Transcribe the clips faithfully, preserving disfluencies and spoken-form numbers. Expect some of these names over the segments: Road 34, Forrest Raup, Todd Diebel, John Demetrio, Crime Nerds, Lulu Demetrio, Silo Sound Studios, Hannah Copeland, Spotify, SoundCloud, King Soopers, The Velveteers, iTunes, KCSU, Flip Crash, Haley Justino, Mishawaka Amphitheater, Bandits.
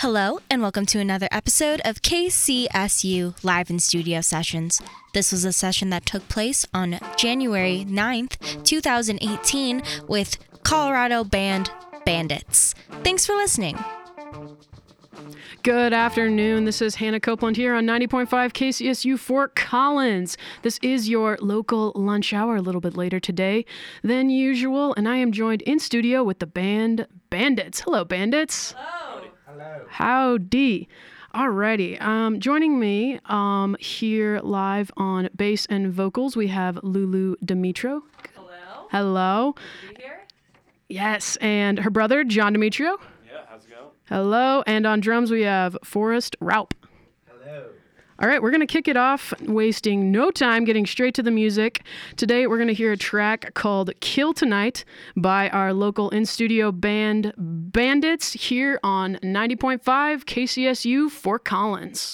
Hello, and welcome to another episode of K C S U Live in Studio Sessions. This was a session that took place on January ninth, twenty eighteen with Colorado band Bandits. Thanks for listening. Good afternoon. This is Hannah Copeland here on ninety point five K C S U Fort Collins. This is your local lunch hour a little bit later today than usual, and I am joined in studio with the band Bandits. Hello, Bandits. Hello. Hello. Howdy. Alrighty. Um, joining me um, here live on bass and vocals, we have Lulu Demetrio. Hello. Hello. Are you here? Yes. And her brother, John Demetrio. Yeah, how's it going? Hello. And on drums, we have Forrest Raup. Hello. All right, we're going to kick it off, wasting no time, getting straight to the music. Today, we're going to hear a track called Kill Tonight by our local in-studio band Bandits here on ninety point five K C S U Fort Collins.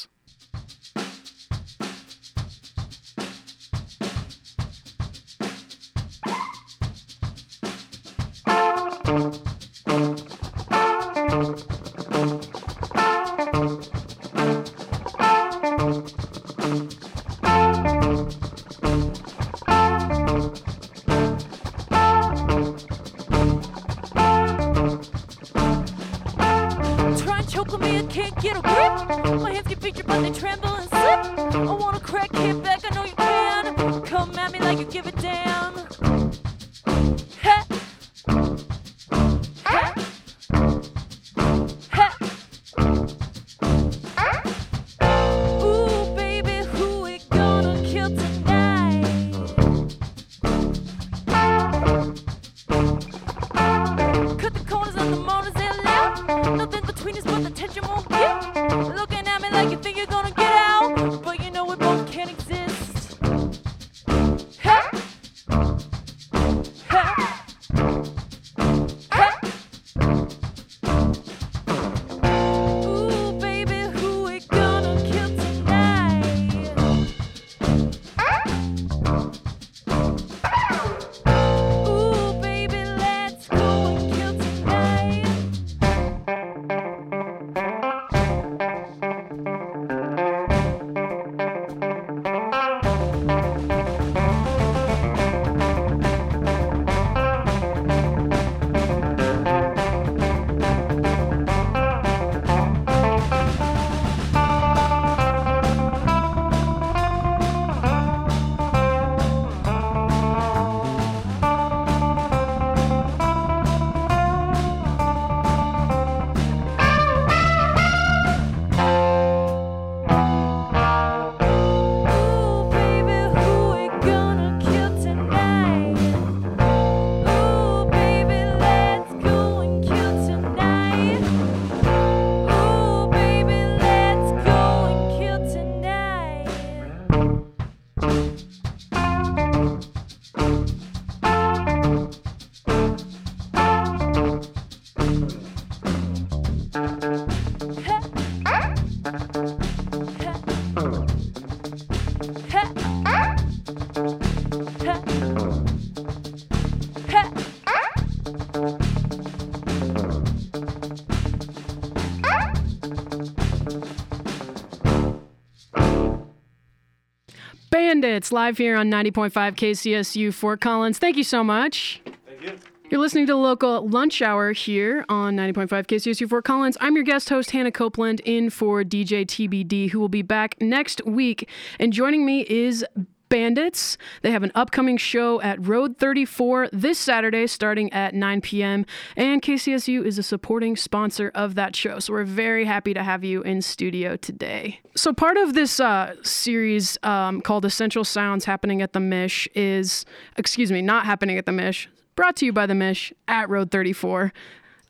It's live here on ninety point five K C S U Fort Collins. Thank you so much. Thank you. You're listening to the local lunch hour here on ninety point five K C S U Fort Collins. I'm your guest host, Hannah Copeland, in for D J T B D, who will be back next week. And joining me is Bandits. They have an upcoming show at Road thirty-four this Saturday starting at nine p.m. and K C S U is a supporting sponsor of that show, so we're very happy to have you in studio today. So part of this uh, series um, called Essential Sounds happening at the Mish is, excuse me, not happening at the Mish, brought to you by the Mish at Road thirty-four,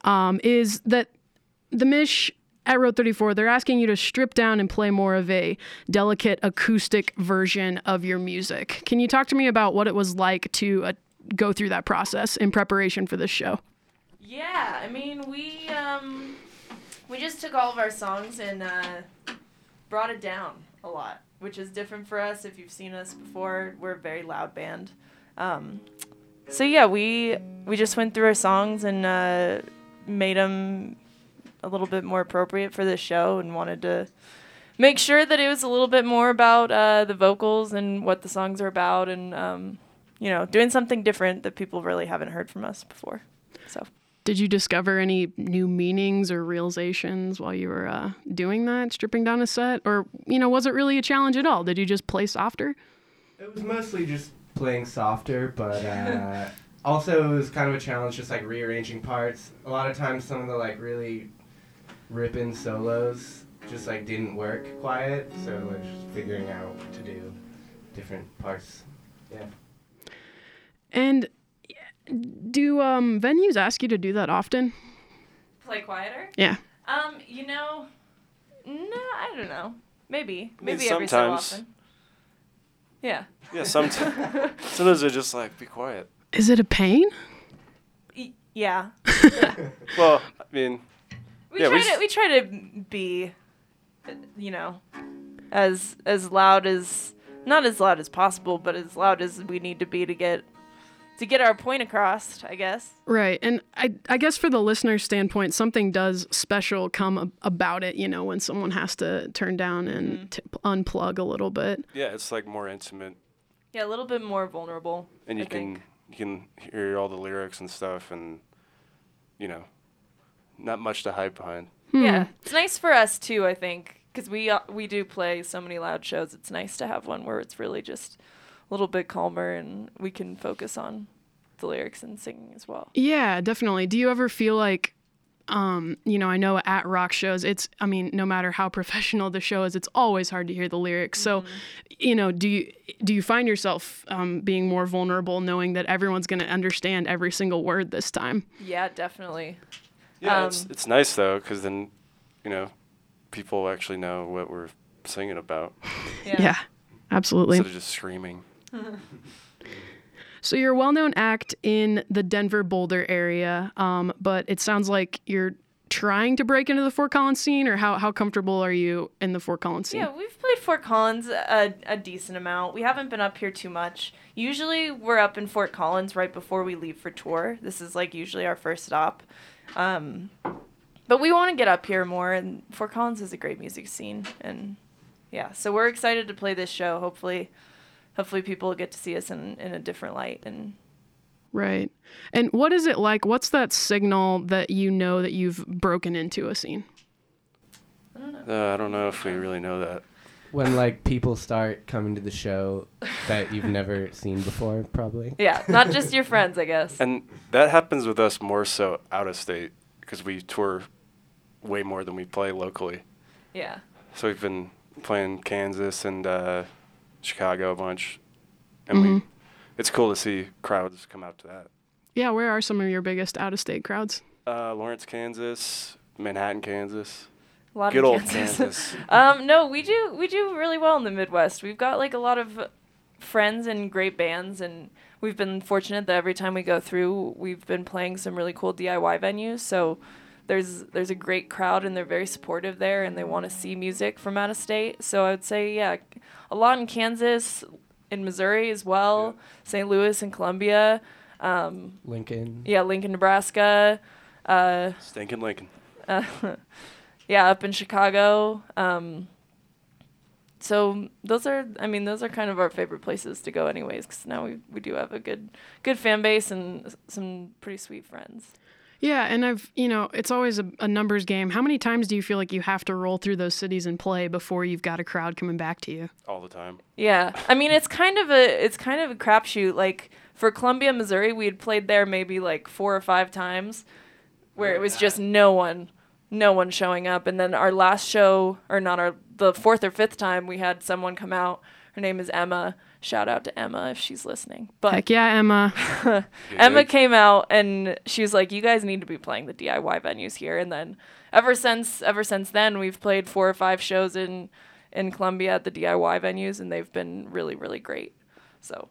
um, is that the Mish at Road thirty-four, they're asking you to strip down and play more of a delicate acoustic version of your music. Can you talk to me about what it was like to uh, go through that process in preparation for this show? Yeah, I mean, we um, we just took all of our songs and uh, brought it down a lot, which is different for us. If you've seen us before, we're a very loud band. Um, so yeah, we we just went through our songs and uh, made them a little bit more appropriate for this show and wanted to make sure that it was a little bit more about uh, the vocals and what the songs are about and, um, you know, doing something different that people really haven't heard from us before. So, did you discover any new meanings or realizations while you were uh, doing that, stripping down a set? Or, you know, was it really a challenge at all? Did you just play softer? It was mostly just playing softer, but uh, also it was kind of a challenge just, like, rearranging parts. A lot of times some of the, like, really ripping solos just, like, didn't work quiet, so, like, just figuring out what to do different parts. Yeah. And do um, venues ask you to do that often? Play quieter? Yeah. Um, you know, no, I don't know. Maybe. Maybe I mean, every so often. Yeah. Yeah, sometimes. Sometimes they're just like, be quiet. Is it a pain? Y- yeah. Well, I mean... We, yeah, try we, to, we try to be, you know, as as loud as... Not as loud as possible, but as loud as we need to be to get... to get our point across, I guess. Right. And I I guess for the listener's standpoint, something does special come ab- about it, you know, when someone has to turn down and mm. t- unplug a little bit. Yeah, it's like more intimate. Yeah, a little bit more vulnerable. And you I can think. you can hear all the lyrics and stuff and, you know, not much to hide behind. Hmm. Yeah. It's nice for us too, I think, cuz we uh, we do play so many loud shows. It's nice to have one where it's really just a little bit calmer and we can focus on the lyrics and singing as well. Yeah, definitely. Do you ever feel like, um, you know, I know at rock shows, it's, I mean, no matter how professional the show is, it's always hard to hear the lyrics. Mm-hmm. So, you know, do you do you find yourself um, being more vulnerable knowing that everyone's going to understand every single word this time? Yeah, definitely. Yeah, um, it's, it's nice, though, because then, you know, people actually know what we're singing about. Yeah, yeah, absolutely. Instead of just screaming. So you're a well-known act in the Denver Boulder area, um, but it sounds like you're trying to break into the Fort Collins scene, or how, how comfortable are you in the Fort Collins scene? Yeah, we've played Fort Collins a, a decent amount. We haven't been up here too much. Usually we're up in Fort Collins right before we leave for tour. This is like usually our first stop. Um, but we want to get up here more, and Fort Collins is a great music scene. And yeah, so we're excited to play this show, hopefully. Hopefully people get to see us in, in a different light. And right. And what is it like? What's that signal that you know that you've broken into a scene? I don't know. Uh, I don't know if we really know that. When, like, people start coming to the show that you've never seen before, probably. Yeah, not just your friends, I guess. And that happens with us more so out of state because we tour way more than we play locally. Yeah. So we've been playing Kansas and... uh Chicago a bunch, and mm-hmm. we, it's cool to see crowds come out to that. Yeah, where are some of your biggest out-of-state crowds? Uh, Lawrence, Kansas, Manhattan, Kansas. A lot Good of Kansas. Good old Kansas. um, no, we do we do really well in the Midwest. We've got like a lot of friends and great bands, and we've been fortunate that every time we go through, we've been playing some really cool D I Y venues. So there's there's a great crowd, and they're very supportive there, and they want to see music from out of state. So I would say, yeah, a lot in Kansas, in Missouri as well, yeah. Saint Louis and Columbia. Um, Lincoln. Yeah, Lincoln, Nebraska. Uh, Stinkin' Lincoln. Uh, yeah, up in Chicago. Um, so those are, I mean, those are kind of our favorite places to go anyways, because now we, we do have a good, good fan base and some pretty sweet friends. Yeah, and I've, you know, it's always a, a numbers game. How many times do you feel like you have to roll through those cities and play before you've got a crowd coming back to you? All the time. Yeah. I mean, it's kind of a it's kind of a crapshoot. Like for Columbia, Missouri, we had played there maybe like four or five times where oh, it was God. just no one, no one showing up. And then our last show, or not our, the fourth or fifth time, we had someone come out. Her name is Emma. Shout out to Emma if she's listening. But heck yeah, Emma. Emma came out and she was like, you guys need to be playing the D I Y venues here. And then ever since ever since then, we've played four or five shows in, in Columbia at the D I Y venues, and they've been really, really great. So,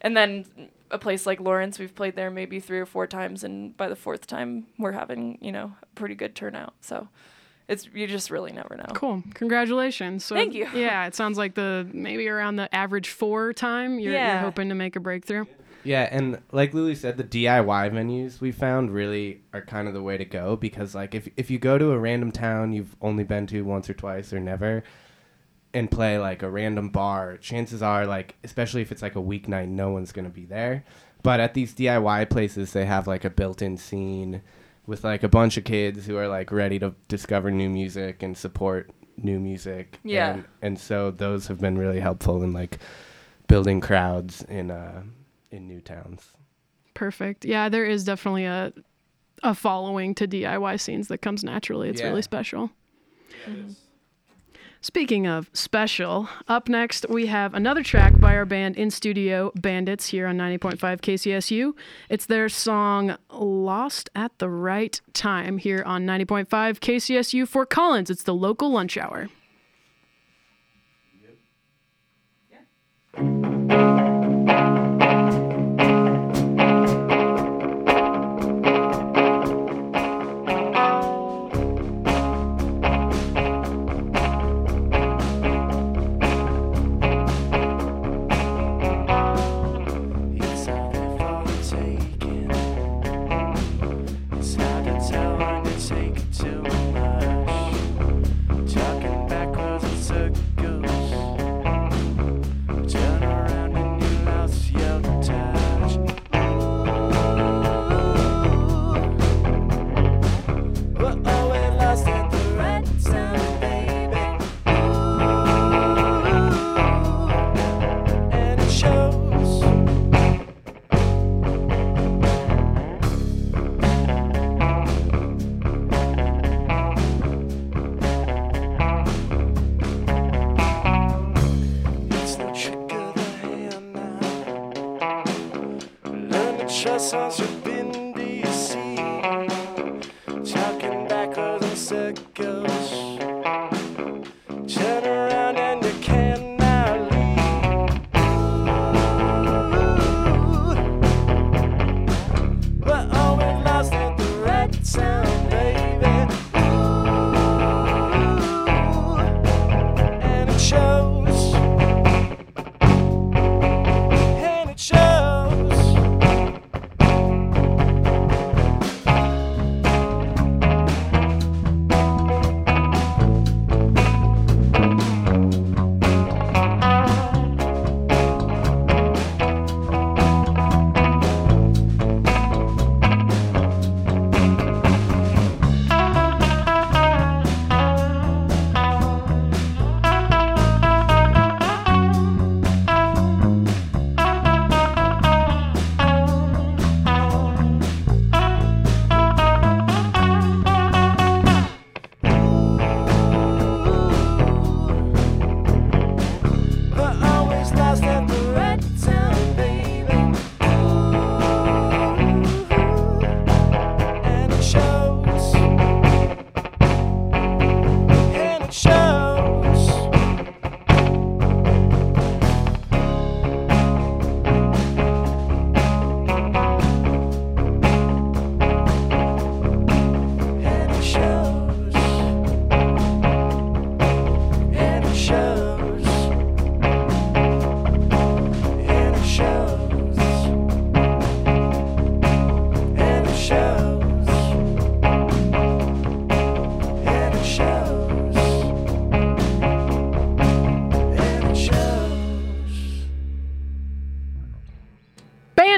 and then a place like Lawrence, we've played there maybe three or four times, and by the fourth time, we're having, you know, a pretty good turnout. So it's, you just really never know. Cool. Congratulations. So thank you. Yeah, it sounds like the maybe around the average four time you're, yeah. you're hoping to make a breakthrough. Yeah, and like Lulu said, the D I Y venues we found really are kind of the way to go, because like if if you go to a random town you've only been to once or twice or never and play like a random bar, chances are, like, especially if it's like a weeknight, no one's going to be there. But at these D I Y places, they have like a built-in scene with like a bunch of kids who are like ready to discover new music and support new music. Yeah. And, and so those have been really helpful in like building crowds in uh in new towns. Perfect. Yeah, there is definitely a a following to D I Y scenes that comes naturally. It's yeah. really special. Yeah, it is. Speaking of special, up next we have another track by our band in studio, Bandits, here on ninety point five K C S U. It's their song Lost at the Right Time here on ninety point five K C S U Fort Collins. It's the local lunch hour.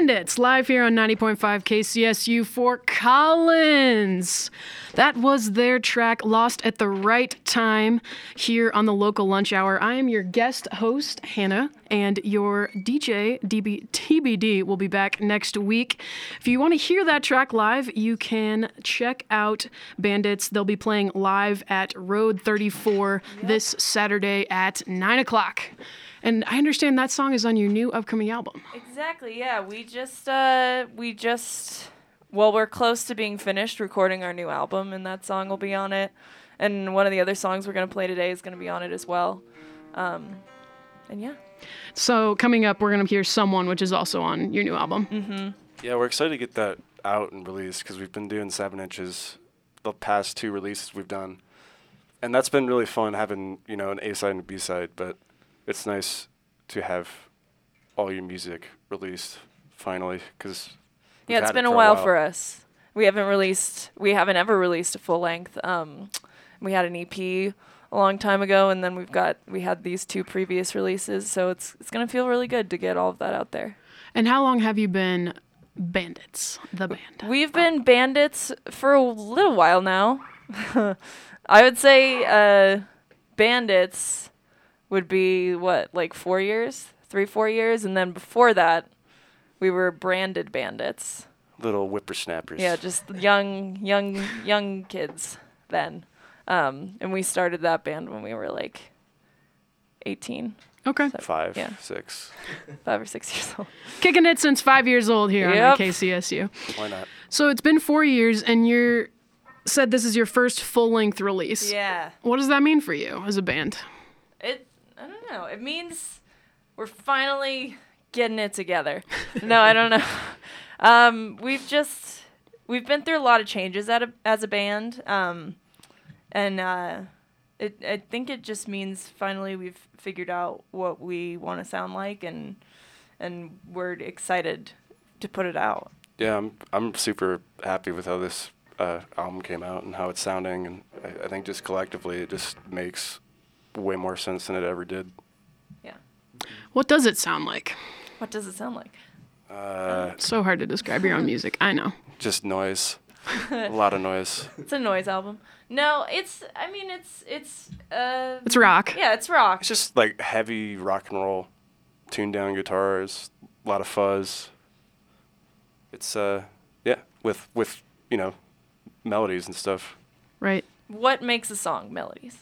It's live here on ninety point five K C S U Fort Collins. That was their track, Lost at the Right Time, here on the local lunch hour. I am your guest host, Hannah, and your D J, D B, T B D, will be back next week. If you want to hear that track live, you can check out Bandits. They'll be playing live at Road thirty-four yep. this Saturday at nine o'clock. And I understand that song is on your new upcoming album. Exactly, yeah. We just, uh, we just, well, we're close to being finished recording our new album, and that song will be on it. And one of the other songs we're going to play today is going to be on it as well. Um, and yeah. So coming up, we're going to hear Someone, which is also on your new album. Mm-hmm. Yeah, we're excited to get that out and released, because we've been doing seven inches the past two releases we've done. And that's been really fun, having, you know, an A-side and a B-side, but it's nice to have all your music released finally, because yeah, it's been it a, while a while for us. We haven't released, we haven't ever released a full length. Um, we had an E P a long time ago, and then we've got we had these two previous releases, so it's it's gonna feel really good to get all of that out there. And how long have you been Bandits, the band? We've been Bandits for a little while now. I would say uh, Bandits would be what, like four years, three, four years, and then before that, we were branded Bandits. Little whippersnappers. Yeah, just young, young, young kids then. Um, and we started that band when we were like eighteen. Okay. So, five, yeah. six. Five or six years old. Kicking it since five years old here yep. on K C S U. Why not? So it's been four years, and you said this is your first full-length release. Yeah. What does that mean for you as a band? It, I don't know. It means we're finally getting it together. No, I don't know. Um, we've just, we've been through a lot of changes at a, as a band, um, and uh, it, I think it just means finally we've figured out what we want to sound like, and and we're excited to put it out. Yeah, I'm I'm super happy with how this uh, album came out and how it's sounding, and I, I think just collectively it just makes way more sense than it ever did. Yeah. What does it sound like? What does it sound like? Uh, it's so hard to describe your own music. I know. Just noise. A lot of noise. It's a noise album. No, it's, I mean, it's, it's, uh. It's rock. Yeah, it's rock. It's just like heavy rock and roll, tuned down guitars, a lot of fuzz. It's, uh, yeah, with, with, you know, melodies and stuff. Right. What makes a song? Melodies.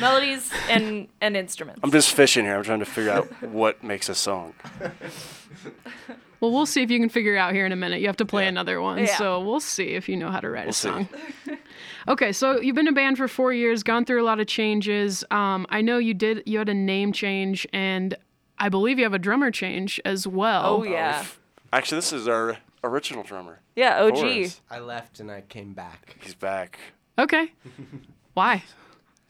Melodies and, and instruments. I'm just fishing here. I'm trying to figure out what makes a song. Well, we'll see if you can figure it out here in a minute. You have to play yeah. another one. Yeah. So we'll see if you know how to write we'll a song. Okay, so you've been a band for four years, gone through a lot of changes. Um, I know you did. You had a name change, and I believe you have a drummer change as well. Oh, yeah. Oh, actually, this is our original drummer. Yeah, O G. Forrest. I left, and I came back. He's back. Okay. Why?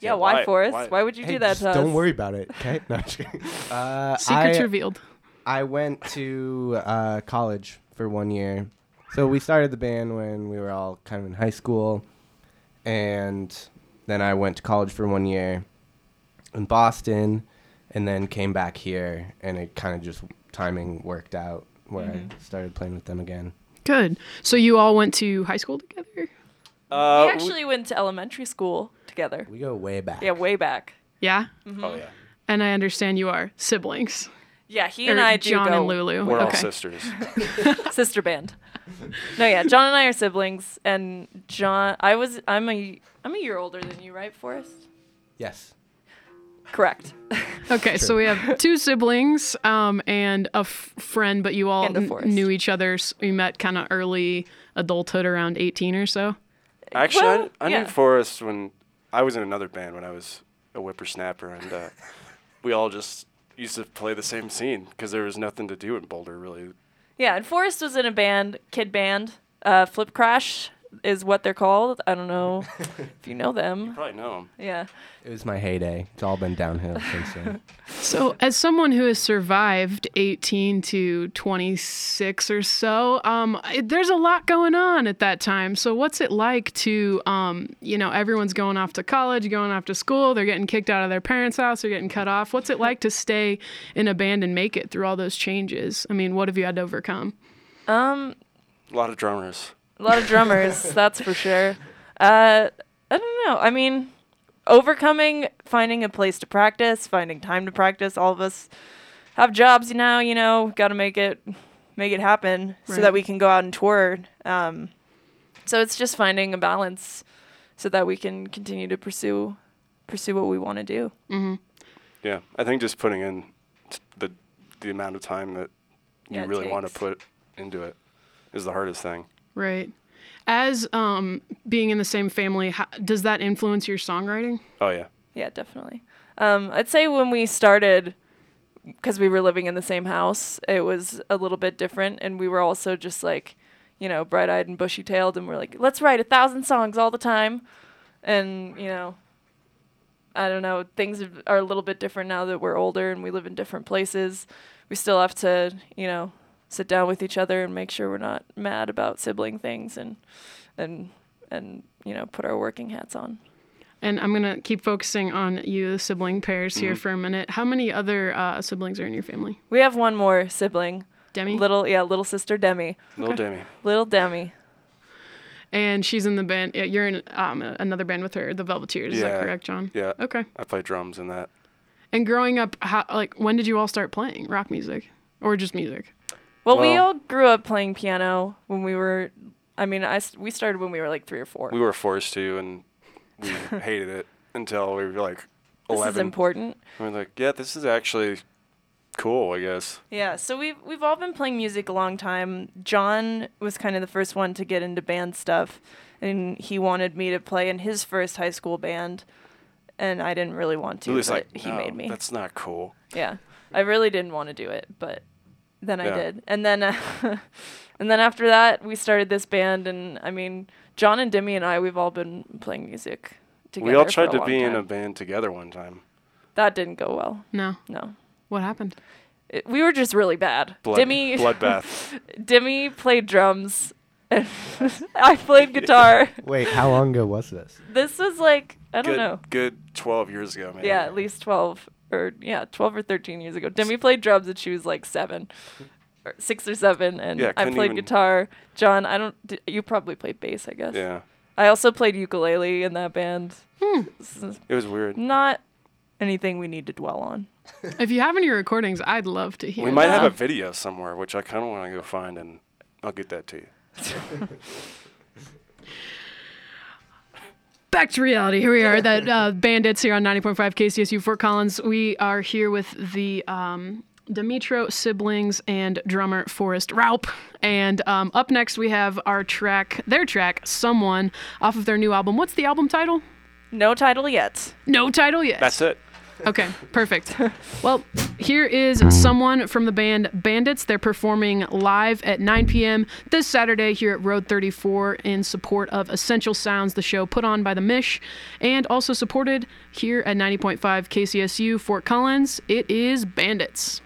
Yeah, yeah, why, why Forrest? Why? why would you hey, do that to us? Don't worry about it, okay? No, uh, Secrets I, revealed. I went to uh, college for one year. So we started the band when we were all kind of in high school. And then I went to college for one year in Boston and then came back here. And it kind of just timing worked out where mm-hmm. I started playing with them again. Good. So you all went to high school together? Uh, we actually we, went to elementary school together. We go way back. Yeah, way back. Yeah? Mm-hmm. Oh, yeah. And I understand you are siblings. Yeah, he or and I do John go. and Lulu. We're okay. all sisters. Sister band. No, yeah, John and I are siblings, and John, I was, I'm a, I'm a year older than you, right, Forrest? Yes. Correct. Okay, True. So we have two siblings um, and a f- friend, but you all n- knew each other. So we met kind of early adulthood, around eighteen or so. Actually, well, I, I yeah. knew Forrest when I was in another band when I was a whippersnapper, and uh, we all just used to play the same scene because there was nothing to do in Boulder, really. Yeah, and Forrest was in a band, kid band, uh, Flip Crash is what they're called. I don't know if you know them. You probably know them. Yeah. It was my heyday. It's all been downhill since then. So as someone who has survived eighteen to twenty-six or so, um, it, there's a lot going on at that time. So what's it like to, um, you know, everyone's going off to college, going off to school, they're getting kicked out of their parents' house, they're getting cut off. What's it like to stay in a band and make it through all those changes? I mean, what have you had to overcome? Um, a lot of drummers. A lot of drummers, that's for sure. Uh, I don't know. I mean, overcoming, finding a place to practice, finding time to practice. All of us have jobs now, you know, got to make it make it happen right. So that we can go out and tour. Um, so it's just finding a balance so that we can continue to pursue pursue what we want to do. Mm-hmm. Yeah, I think just putting in t- the the amount of time that you yeah, really want to put into it is the hardest thing. Right. As um, being in the same family, how, does that influence your songwriting? Oh, yeah. Yeah, definitely. Um, I'd say when we started, because we were living in the same house, it was a little bit different. And we were also just like, you know, bright-eyed and bushy-tailed. And we're like, let's write a thousand songs all the time. And, you know, I don't know, things are a little bit different now that we're older and we live in different places. We still have to, you know, sit down with each other and make sure we're not mad about sibling things, and and and you know, put our working hats on. And I'm gonna keep focusing on you, the sibling pairs, here mm-hmm. for a minute. How many other uh, siblings are in your family? We have one more sibling, Demi. Little, yeah, little sister Demi. Little okay. Demi. Little Demi. And she's in the band. Yeah, you're in um, another band with her, the Velveteers. Yeah. Is that correct, John? Yeah. Okay. I play drums in that. And growing up, how, like, when did you all start playing rock music, or just music? Well, well we all grew up playing piano when we were. I mean, I we started when we were like three or four. We were forced to, and we hated it until we were like eleven. This is important. And we're like, yeah, this is actually cool, I guess. Yeah, so we've, we've all been playing music a long time. John was kind of the first one to get into band stuff, and he wanted me to play in his first high school band, and I didn't really want to, but like, he no, made me. That's not cool. Yeah, I really didn't want to do it, but then yeah. I did. And then, uh, and then after that, we started this band, and I mean, John and Demi and I, we've all been playing music together. We all tried to be time. in a band together one time. That didn't go well. No. No. What happened? It, we were just really bad. Blood, Demi, bloodbath. Demi played drums, and I played guitar. Wait, how long ago was this? This was like, I don't good, know. Good twelve years ago, man. Yeah, at least twelve or yeah, twelve or thirteen years ago. Demi played drums, and she was like seven, or six or seven, and yeah, I played guitar. John, I don't. D- you probably played bass, I guess. Yeah. I also played ukulele in that band. Hmm. It was weird. Not anything we need to dwell on. If you have any recordings, I'd love to hear. We might that. have a video somewhere, which I kind of want to go find, and I'll get that to you. Back to reality. Here we are, that uh, Bandits here on ninety point five K C S U Fort Collins. We are here with the um, Demetrio siblings and drummer Forrest Raup. And um, up next, we have our track, their track, Someone, off of their new album. What's the album title? No title yet. No title yet. That's it. Okay, perfect. Well, here is Someone from the band Bandits. They're performing live at nine p.m. this Saturday here at Road thirty-four in support of Essential Sounds, the show put on by the Mish, and also supported here at ninety point five K C S U Fort Collins. It is Bandits.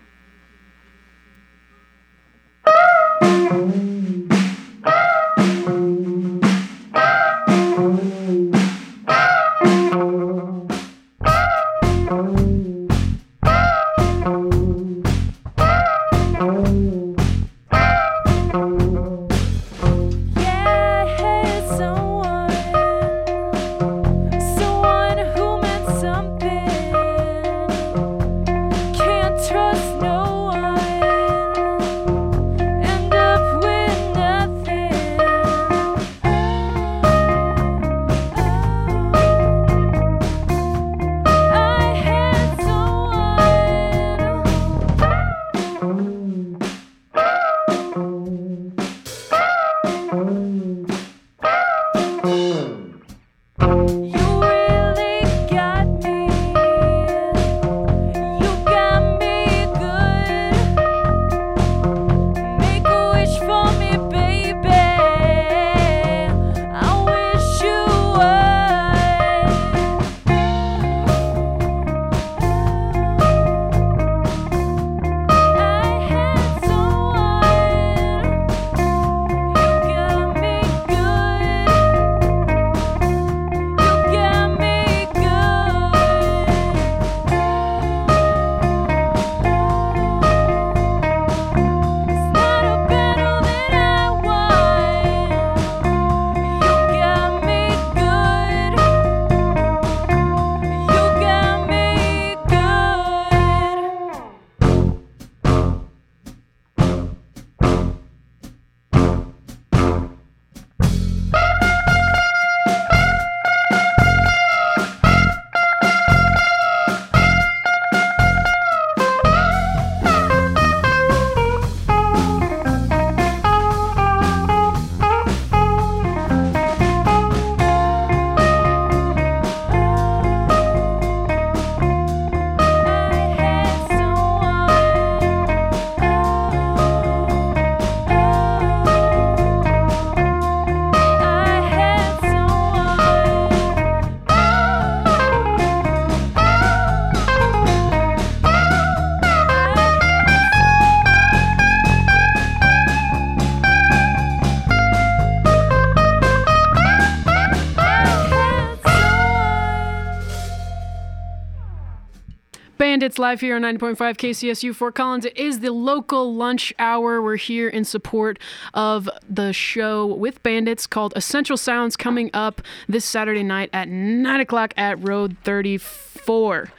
Bandits live here on ninety point five K C S U Fort Collins. It is the local lunch hour. We're here in support of the show with Bandits called Essential Sounds, coming up this Saturday night at nine o'clock at Road thirty-four.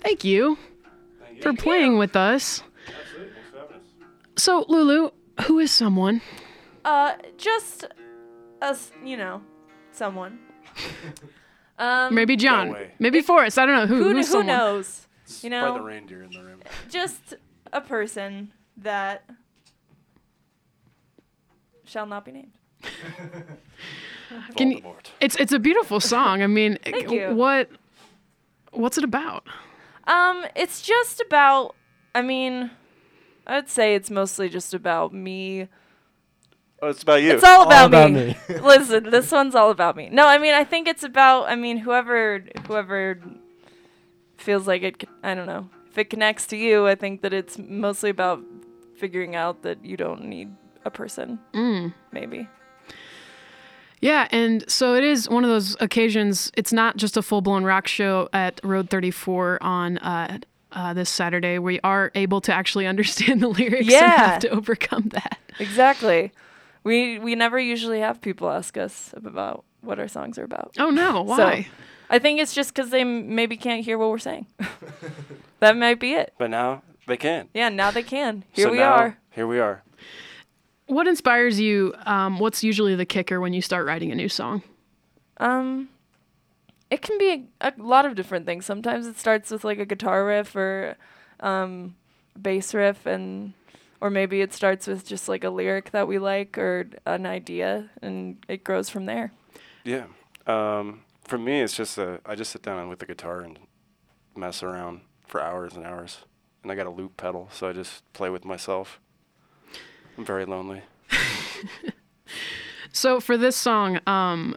Thank you Thank for you. playing yeah. with us. Absolutely. Thanks for having us. So, Lulu, who is someone? Uh, just, a, you know, someone. um, Maybe John. No Maybe Forrest. I don't know. Who, who, who's who someone? knows? You know, by the reindeer in the room. Just a person that shall not be named. Can you, it's it's a beautiful song. I mean, Thank you. what what's it about? Um, it's just about. I mean, I'd say it's mostly just about me. Oh, it's about you. It's all about, all about me. me. Listen, this one's all about me. No, I mean, I think it's about. I mean, whoever whoever. feels like it, I don't know. If it connects to you, I think that it's mostly about figuring out that you don't need a person, mm. maybe. Yeah, and so it is one of those occasions. It's not just a full-blown rock show at Road thirty-four on uh, uh, this Saturday. We are able to actually understand the lyrics yeah. and have to overcome that. Exactly. We, we never usually have people ask us about what our songs are about. Oh, no. Why? So, I think it's just because they m- maybe can't hear what we're saying. That might be it. But now they can. Yeah, now they can. Here so we are. Here we are. What inspires you? Um, what's usually the kicker when you start writing a new song? Um, it can be a, a lot of different things. Sometimes it starts with like a guitar riff or um, bass riff, and or maybe it starts with just like a lyric that we like or an idea, and it grows from there. Yeah. Um, For me, it's just a, I just sit down with the guitar and mess around for hours and hours. And I got a loop pedal, so I just play with myself. I'm very lonely. So for this song, um,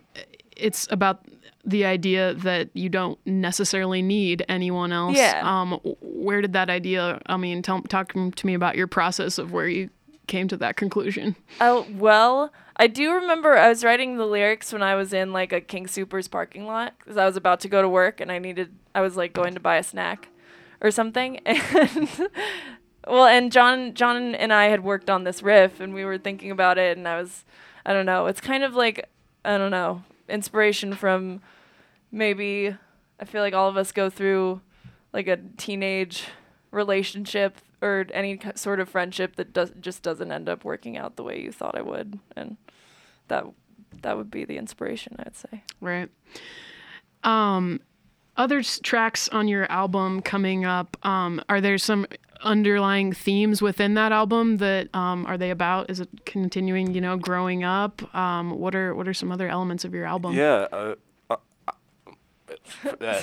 it's about the idea that you don't necessarily need anyone else. Yeah. Um, where did that idea, I mean, tell, talk to me about your process of where you came to that conclusion. Oh, well, I do remember I was writing the lyrics when I was in like a King Soopers parking lot because I was about to go to work and I needed, I was like going to buy a snack or something. And well, and John, John and I had worked on this riff and we were thinking about it and I was, I don't know, it's kind of like, I don't know, inspiration from maybe, I feel like all of us go through like a teenage relationship or any c- sort of friendship that does just doesn't end up working out the way you thought it would, and that that would be the inspiration, I'd say. Right. Um, other s- tracks on your album coming up, um, are there some underlying themes within that album that um, are they about? Is it continuing, you know, growing up? Um, what are what are some other elements of your album? Yeah, uh, uh, uh,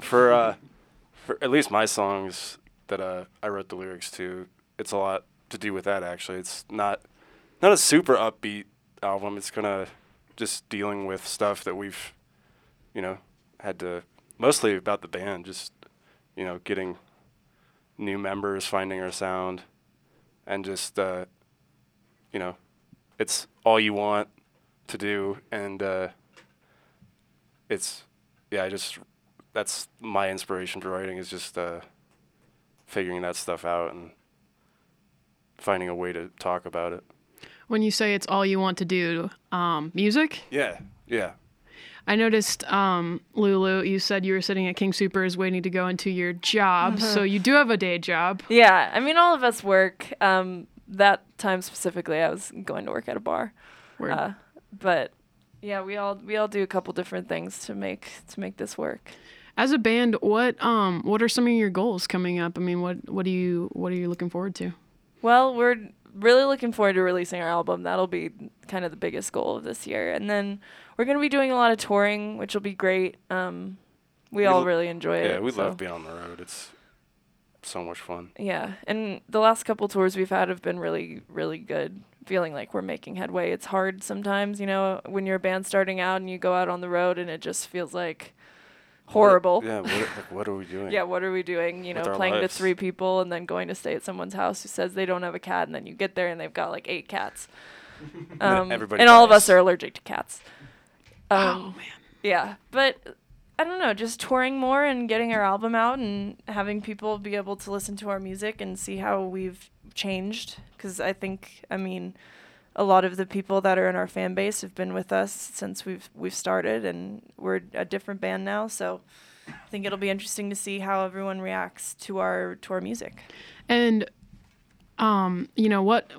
for uh, for at least my songs that uh, I wrote the lyrics to, it's a lot to do with that, actually. It's not not a super upbeat album. It's kind of just dealing with stuff that we've, you know, had to, mostly about the band, just, you know, getting new members, finding our sound, and just, uh, you know, it's all you want to do, and uh, it's, yeah, I just, that's my inspiration for writing is just, uh, figuring that stuff out and finding a way to talk about it. When you say it's all you want to do, um, music? Yeah, yeah. I noticed, um, Lulu, you said you were sitting at King Soopers waiting to go into your job, mm-hmm. so you do have a day job. Yeah, I mean, all of us work. Um, that time specifically, I was going to work at a bar. Word. Uh, but yeah, we all we all do a couple different things to make to make this work. As a band, what um what are some of your goals coming up? I mean, what what do you what are you looking forward to? Well, we're really looking forward to releasing our album. That'll be kind of the biggest goal of this year. And then we're going to be doing a lot of touring, which will be great. Um, we, we all l- really enjoy yeah, it. Yeah, we so. love being on the road. It's so much fun. Yeah, and the last couple tours we've had have been really, really good. Feeling like we're making headway. It's hard sometimes, you know, when you're a band starting out and you go out on the road and it just feels like horrible. What, yeah, what, like, what are we doing? yeah, what are we doing? You know, playing lives. to three people and then going to stay at someone's house who says they don't have a cat, and then you get there and they've got like eight cats. Um, and, and all of us are allergic to cats. Um, oh, man. Yeah, but I don't know, just touring more and getting our album out and having people be able to listen to our music and see how we've changed. Because I think, I mean, a lot of the people that are in our fan base have been with us since we've we've started, and we're a different band now. So I think it'll be interesting to see how everyone reacts to our to our music. And um, you know, what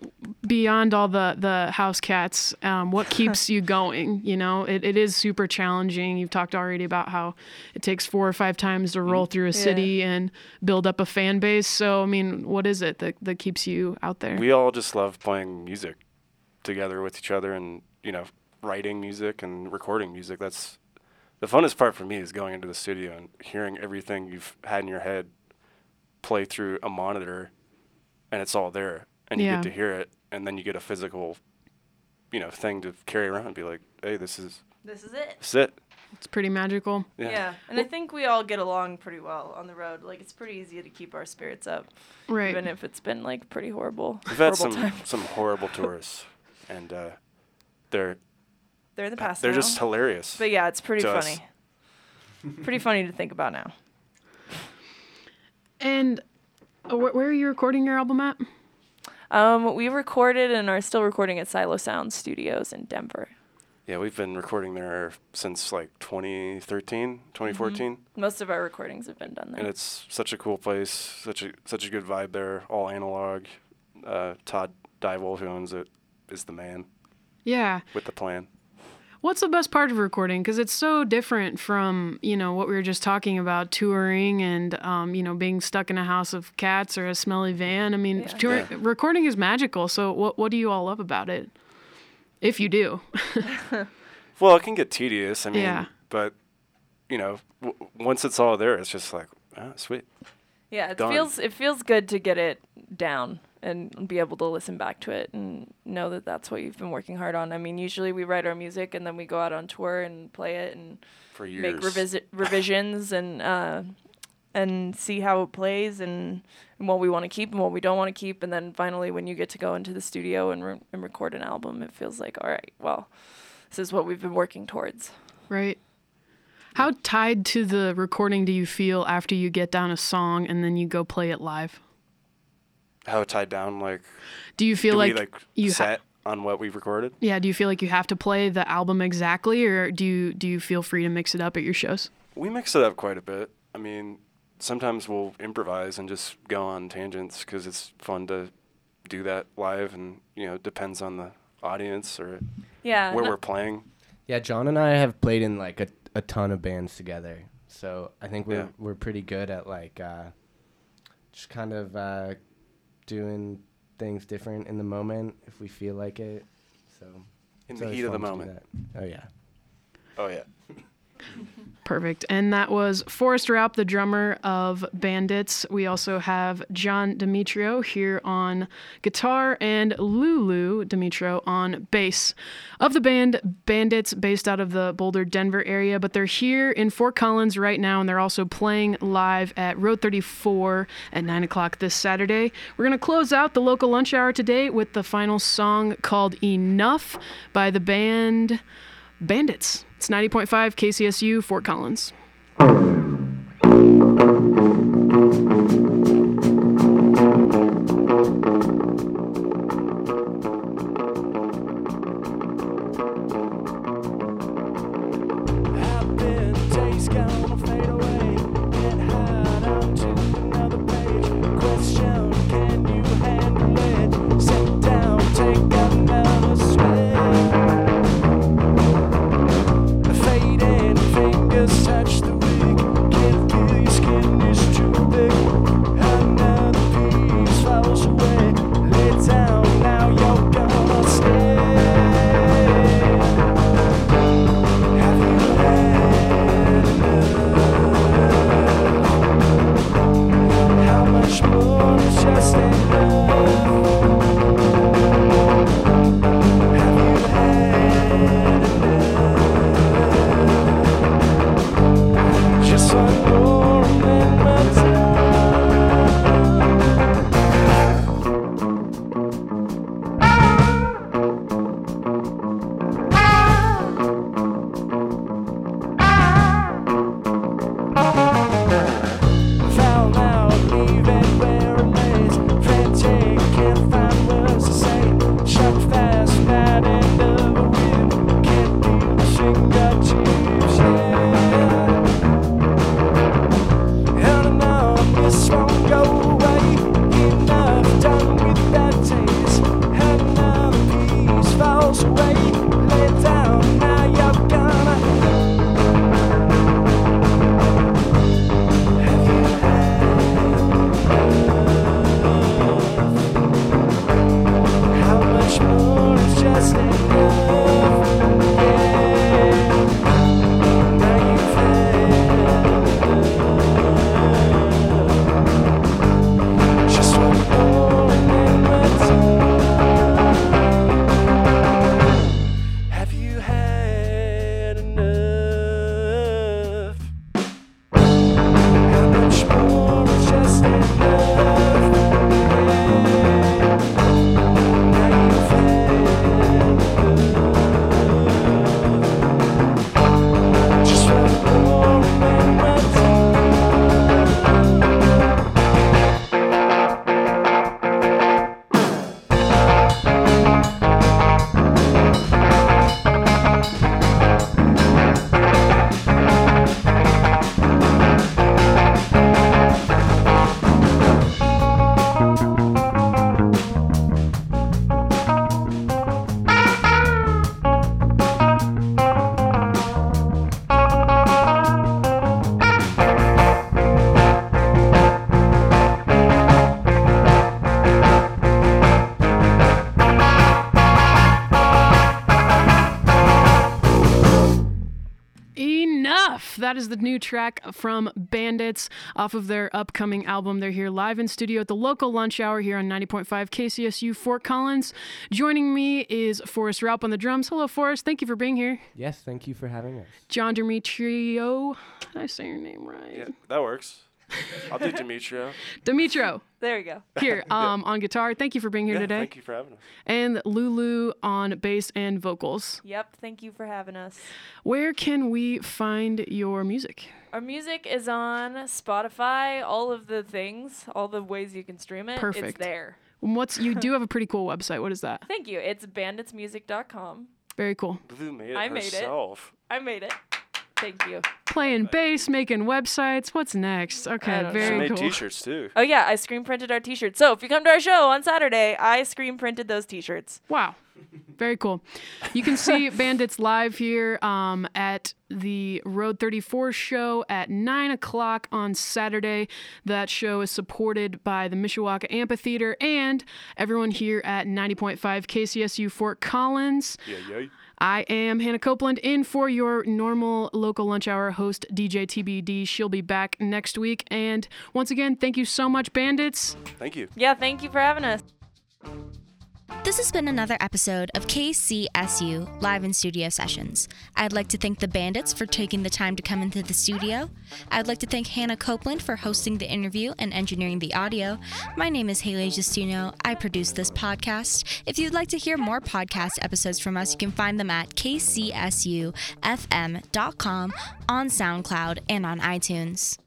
beyond all the the house cats, um, what keeps you going? You know, it, it is super challenging. You've talked already about how it takes four or five times to roll through a city yeah. and build up a fan base. So I mean, what is it that that keeps you out there? We all just love playing music together with each other, and you know, writing music and recording music. That's the funnest part for me, is going into the studio and hearing everything you've had in your head play through a monitor, and it's all there, and yeah. you get to hear it, and then you get a physical, you know, thing to carry around and be like, hey, this is this is it. This is it. It's pretty magical. Yeah. yeah. And well, I think we all get along pretty well on the road. Like, it's pretty easy to keep our spirits up. Right. Even if it's been like pretty horrible. We've had some time. some horrible tours. And uh, they're they're in the past. They're now. just hilarious. But yeah, it's pretty funny. pretty funny to think about now. And uh, wh- where are you recording your album at? Um, we recorded and are still recording at Silo Sound Studios in Denver. Yeah, we've been recording there since like twenty thirteen, twenty fourteen. Mm-hmm. Most of our recordings have been done there. And it's such a cool place, such a such a good vibe there. All analog. Uh, Todd Diebel, who owns it, is the man. Yeah. With the plan. What's the best part of recording? Because it's so different from, you know, what we were just talking about, touring and, um, you know, being stuck in a house of cats or a smelly van. I mean, yeah. touring, yeah. recording is magical. So what what do you all love about it? If you do. Well, it can get tedious. I mean, yeah. but, you know, w- once it's all there, it's just like, oh, sweet. Yeah, it Done. feels it feels good to get it down and be able to listen back to it and know that that's what you've been working hard on. I mean, usually we write our music and then we go out on tour and play it and For years. make revisit revisions and uh, and see how it plays and, and what we want to keep and what we don't want to keep. And then finally, when you get to go into the studio and, re- and record an album, it feels like, all right, well, this is what we've been working towards. Right. How tied to the recording do you feel after you get down a song and then you go play it live? How tied down, like, do you feel do like, we, like you set ha- on what we've recorded? Yeah, do you feel like you have to play the album exactly, or do you do you feel free to mix it up at your shows? We mix it up quite a bit. I mean, sometimes we'll improvise and just go on tangents because it's fun to do that live, and you know, it depends on the audience or yeah, where we're playing. Yeah, John and I have played in like a, a ton of bands together, so I think we're yeah. we're pretty good at like uh, just kind of. Uh, doing things different in the moment if we feel like it. So in the heat of the moment. Oh yeah. Oh yeah. Perfect. And that was Forrest Raup, the drummer of Bandits. We also have John Demetrio here on guitar and Lulu Demetrio on bass. Of the band Bandits, based out of the Boulder, Denver area, but they're here in Fort Collins right now, and they're also playing live at Road thirty-four at nine o'clock this Saturday. We're going to close out the local lunch hour today with the final song called Enough by the band Bandits. It's ninety point five K C S U, Fort Collins. that is the new track from Bandits off of their upcoming album. They're here live in studio at the local lunch hour here on ninety point five K C S U Fort Collins. Joining me is Forrest Raup on the drums. Hello, Forrest. Thank you for being here. Yes, thank you for having us. John Demetrio. Did I say your name right? Yeah, that works. I'll do Demetrio. Demetrio. There we go. Here, um, on guitar. Thank you for being here yeah, today. Thank you for having us. And Lulu on bass and vocals. Yep. Thank you for having us. Where can we find your music? Our music is on Spotify, all of the things, all the ways you can stream it. Perfect. It's there. What's you do have a pretty cool website. What is that? Thank you. It's bandits music dot com. Very cool. Lulu made it I herself. Made it. I made it. Thank you. Playing bass, making websites. What's next? Okay, very know. cool. She made t-shirts too. Oh yeah, I screen printed our t-shirts. So if you come to our show on Saturday, I screen printed those t-shirts. Wow. Very cool. You can see Bandits live here um, at the Road thirty-four show at nine o'clock on Saturday. That show is supported by the Mishawaka Amphitheater and everyone here at ninety point five K C S U Fort Collins. Yeah, yeah. I am Hannah Copeland in for your normal local lunch hour host, D J T B D. She'll be back next week. And once again, thank you so much, Bandits. Thank you. Yeah, thank you for having us. This has been another episode of K C S U Live in Studio Sessions. I'd like to thank the Bandits for taking the time to come into the studio. I'd like to thank Hannah Copeland for hosting the interview and engineering the audio. My name is Haley Justino. I produce this podcast. If you'd like to hear more podcast episodes from us, you can find them at K C S U F M dot com, on SoundCloud, and on iTunes.